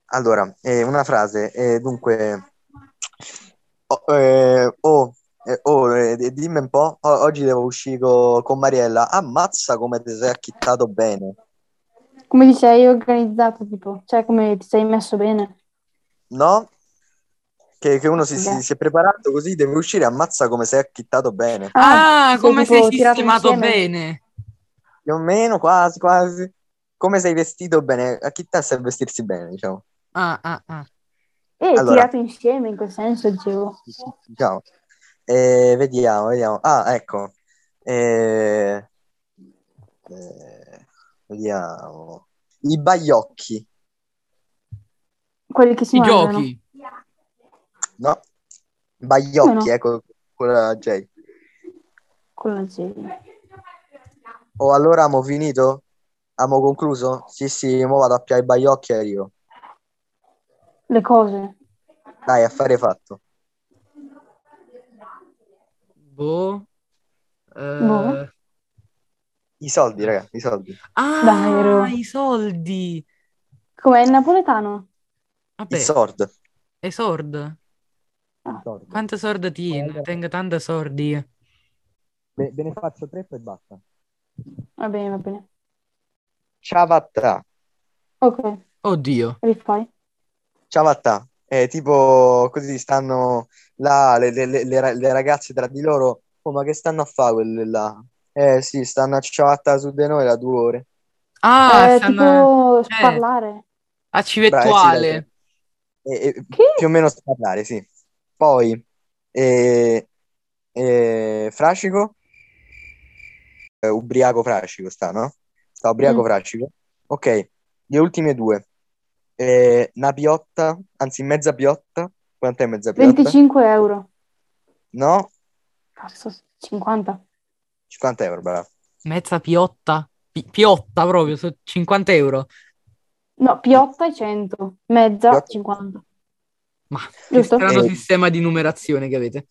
Allora, una frase. Dunque, dimmi un po', oggi devo uscire con Mariella. Ammazza come ti sei acchittato bene. Come ti sei organizzato tipo? Cioè come ti sei messo bene? No? Che uno si è preparato così, deve uscire, ammazza come sei acchittato bene. Ah, come sei sistemato bene. Più o meno, quasi, quasi. Come sei vestito bene, acchittarsi e vestirsi bene, diciamo. E allora, tirato insieme, in quel senso, dicevo. Diciamo. Vediamo. Ah, ecco. Vediamo. I baiocchi. Quelli che si mangiano. I giochi. No, baiocchi, ecco, con la J. Con la J. Oh, allora abbiamo finito? Abbiamo concluso? Sì, mo vado a piare i baiocchi e arrivo. Le cose. Dai, affare fatto. Boh. I soldi, raga, i soldi. Ah, dai, i soldi. Com'è il napoletano? Vabbè. I sord. Quante sordi tieni? Tengo tante sordi. Ve ne faccio 3 e basta. Va bene. Ciavatta. Ok. Oddio. Rifai. Ciavatta. Tipo così stanno là le ragazze tra di loro. Oh, ma che stanno a fare quelle là? Sì, stanno a ciavatta su di noi da 2 ore. Ah, stanno... tipo sparlare. A civettuale. Più o meno sparlare, sì. Poi frascico, ubriaco frascico sta, no? Sta ubriaco frascico. Ok, le ultime 2. Una piotta, anzi mezza piotta. Quant'è mezza piotta? 25 euro. No? Cazzo, 50. 50 euro, bravo. Mezza piotta? Piotta proprio, sono 50 euro. No, piotta è 100, mezza piotta. 50. Ma giusto? Che strano sistema di numerazione che avete.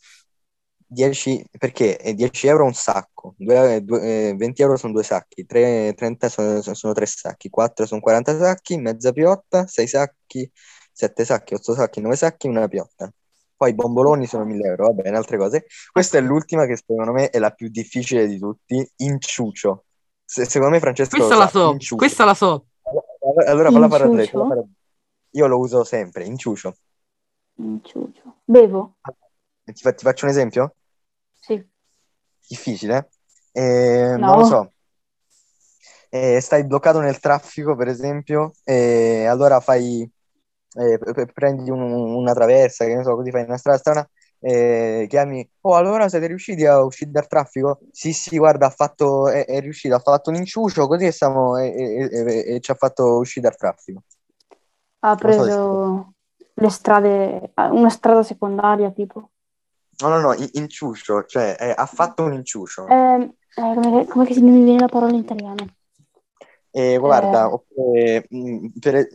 10, perché 10 euro è un sacco, 20 euro sono 2 sacchi, 30 sono 3 sacchi, 4 sono 40 sacchi, mezza piotta, 6 sacchi, 7 sacchi, 8 sacchi, 9 sacchi, una piotta. Poi i bomboloni sono 1000 euro, va bene, altre cose. Questa è l'ultima che secondo me è la più difficile di tutti, inciucio. Secondo me Francesco Questa la so. Allora fa la parola. Io lo uso sempre, inciucio. Bevo. Ti faccio un esempio? Sì. Difficile? No. Non lo so. Stai bloccato nel traffico, per esempio, allora fai prendi una traversa, che ne so, così fai una strada strana, chiami, oh allora siete riusciti a uscire dal traffico? Sì, guarda, è riuscito, ha fatto un inciucio, così siamo, e ci ha fatto uscire dal traffico. Ha preso... le strade, una strada secondaria tipo no, inciuscio, cioè ha fatto un inciuscio, come che mi viene la parola in italiano, guarda.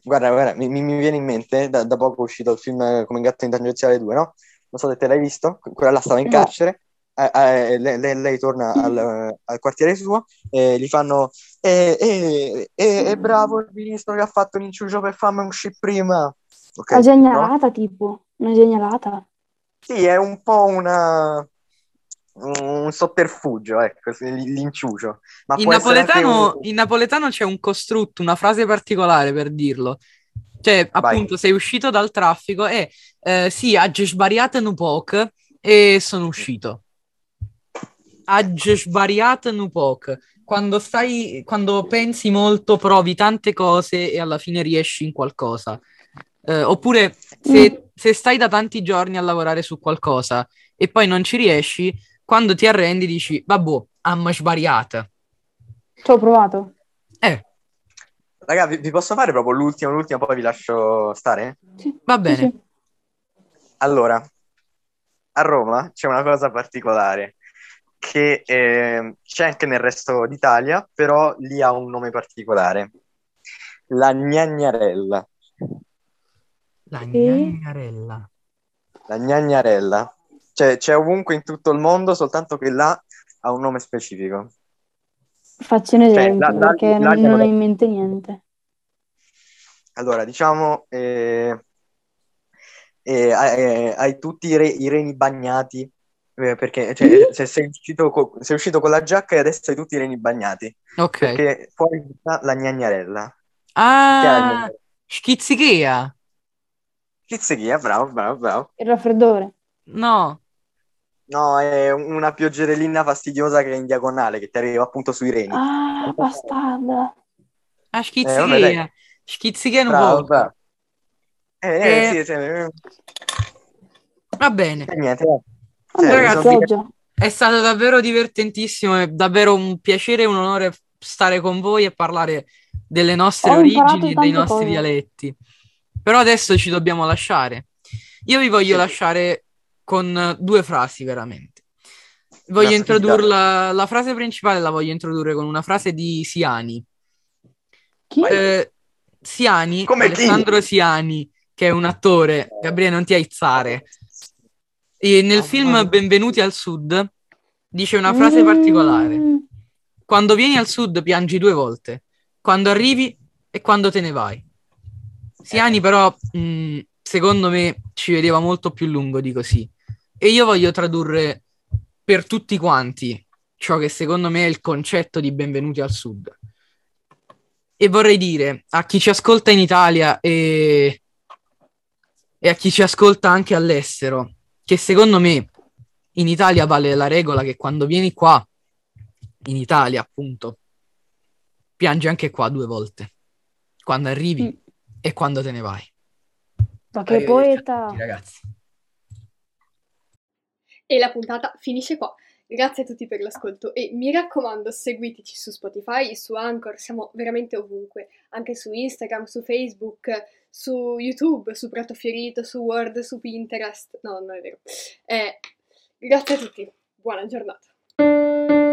Guarda, mi viene in mente da poco è uscito il film Come gatto in tangenziale 2, no? Non so se te l'hai visto, quella là stava in carcere, lei torna al quartiere suo e gli fanno è bravo il ministro che ha fatto un inciuscio per farmi uscire prima. Okay, una genialata, no? Tipo, una genialata. Sì, è un po' un sotterfugio, ecco, l'inciucio. Ma in napoletano c'è un costrutto, una frase particolare per dirlo. Cioè, appunto, sei uscito dal traffico e sì, agge sbariate nu poc e sono uscito. Agge sbariate nu poc. Quando pensi molto, provi tante cose e alla fine riesci in qualcosa. Oppure se stai da tanti giorni a lavorare su qualcosa e poi non ci riesci, quando ti arrendi dici vabbò, amma sbariata, ci ho provato. Raga, vi posso fare proprio l'ultima, poi vi lascio stare? Sì. Va bene, sì. Allora, a Roma c'è una cosa particolare che c'è anche nel resto d'Italia, però lì ha un nome particolare. La gnagnarella. La gnagnarella. La gnagnarella. Cioè, c'è ovunque in tutto il mondo, soltanto che là ha un nome specifico. Faccio un esempio, cioè, perché non ho in mente niente. Allora, diciamo, hai tutti i reni bagnati, perché cioè, sei uscito con la giacca e adesso hai tutti i reni bagnati. Ok. Perché fuori la gnagnarella. Ah, schizzichia. Schizzichia, bravo. Il raffreddore. No, è una pioggerellina fastidiosa che è in diagonale, che ti arriva appunto sui reni. Ah, bastarda. Ah, schizzichia. Schizzichia non vuole. Va bene. Niente. Ragazzi, è stato davvero divertentissimo, è davvero un piacere e un onore stare con voi e parlare delle nostre origini e dei nostri dialetti. Però adesso ci dobbiamo lasciare. Io vi voglio lasciare con due frasi, veramente. Voglio introdurla, la frase principale la voglio introdurre con una frase di Siani. Chi? Siani, come Alessandro Siani, che è un attore, Gabriele non ti aizzare, e nel film Benvenuti al Sud dice una frase particolare: quando vieni al sud piangi due volte, quando arrivi e quando te ne vai. Siani però secondo me ci vedeva molto più lungo di così, e io voglio tradurre per tutti quanti ciò che secondo me è il concetto di Benvenuti al Sud. E vorrei dire a chi ci ascolta in Italia e a chi ci ascolta anche all'estero, che secondo me in Italia vale la regola che quando vieni qua, in Italia appunto, piangi anche qua due volte, quando arrivi e quando te ne vai. Ma che poeta! Ciao, ragazzi. E la puntata finisce qua. Grazie a tutti per l'ascolto e mi raccomando seguiteci su Spotify, su Anchor, siamo veramente ovunque, anche su Instagram, su Facebook, su YouTube, su Prato Fiorito, su Word, su Pinterest, no, non è vero. Grazie a tutti, buona giornata.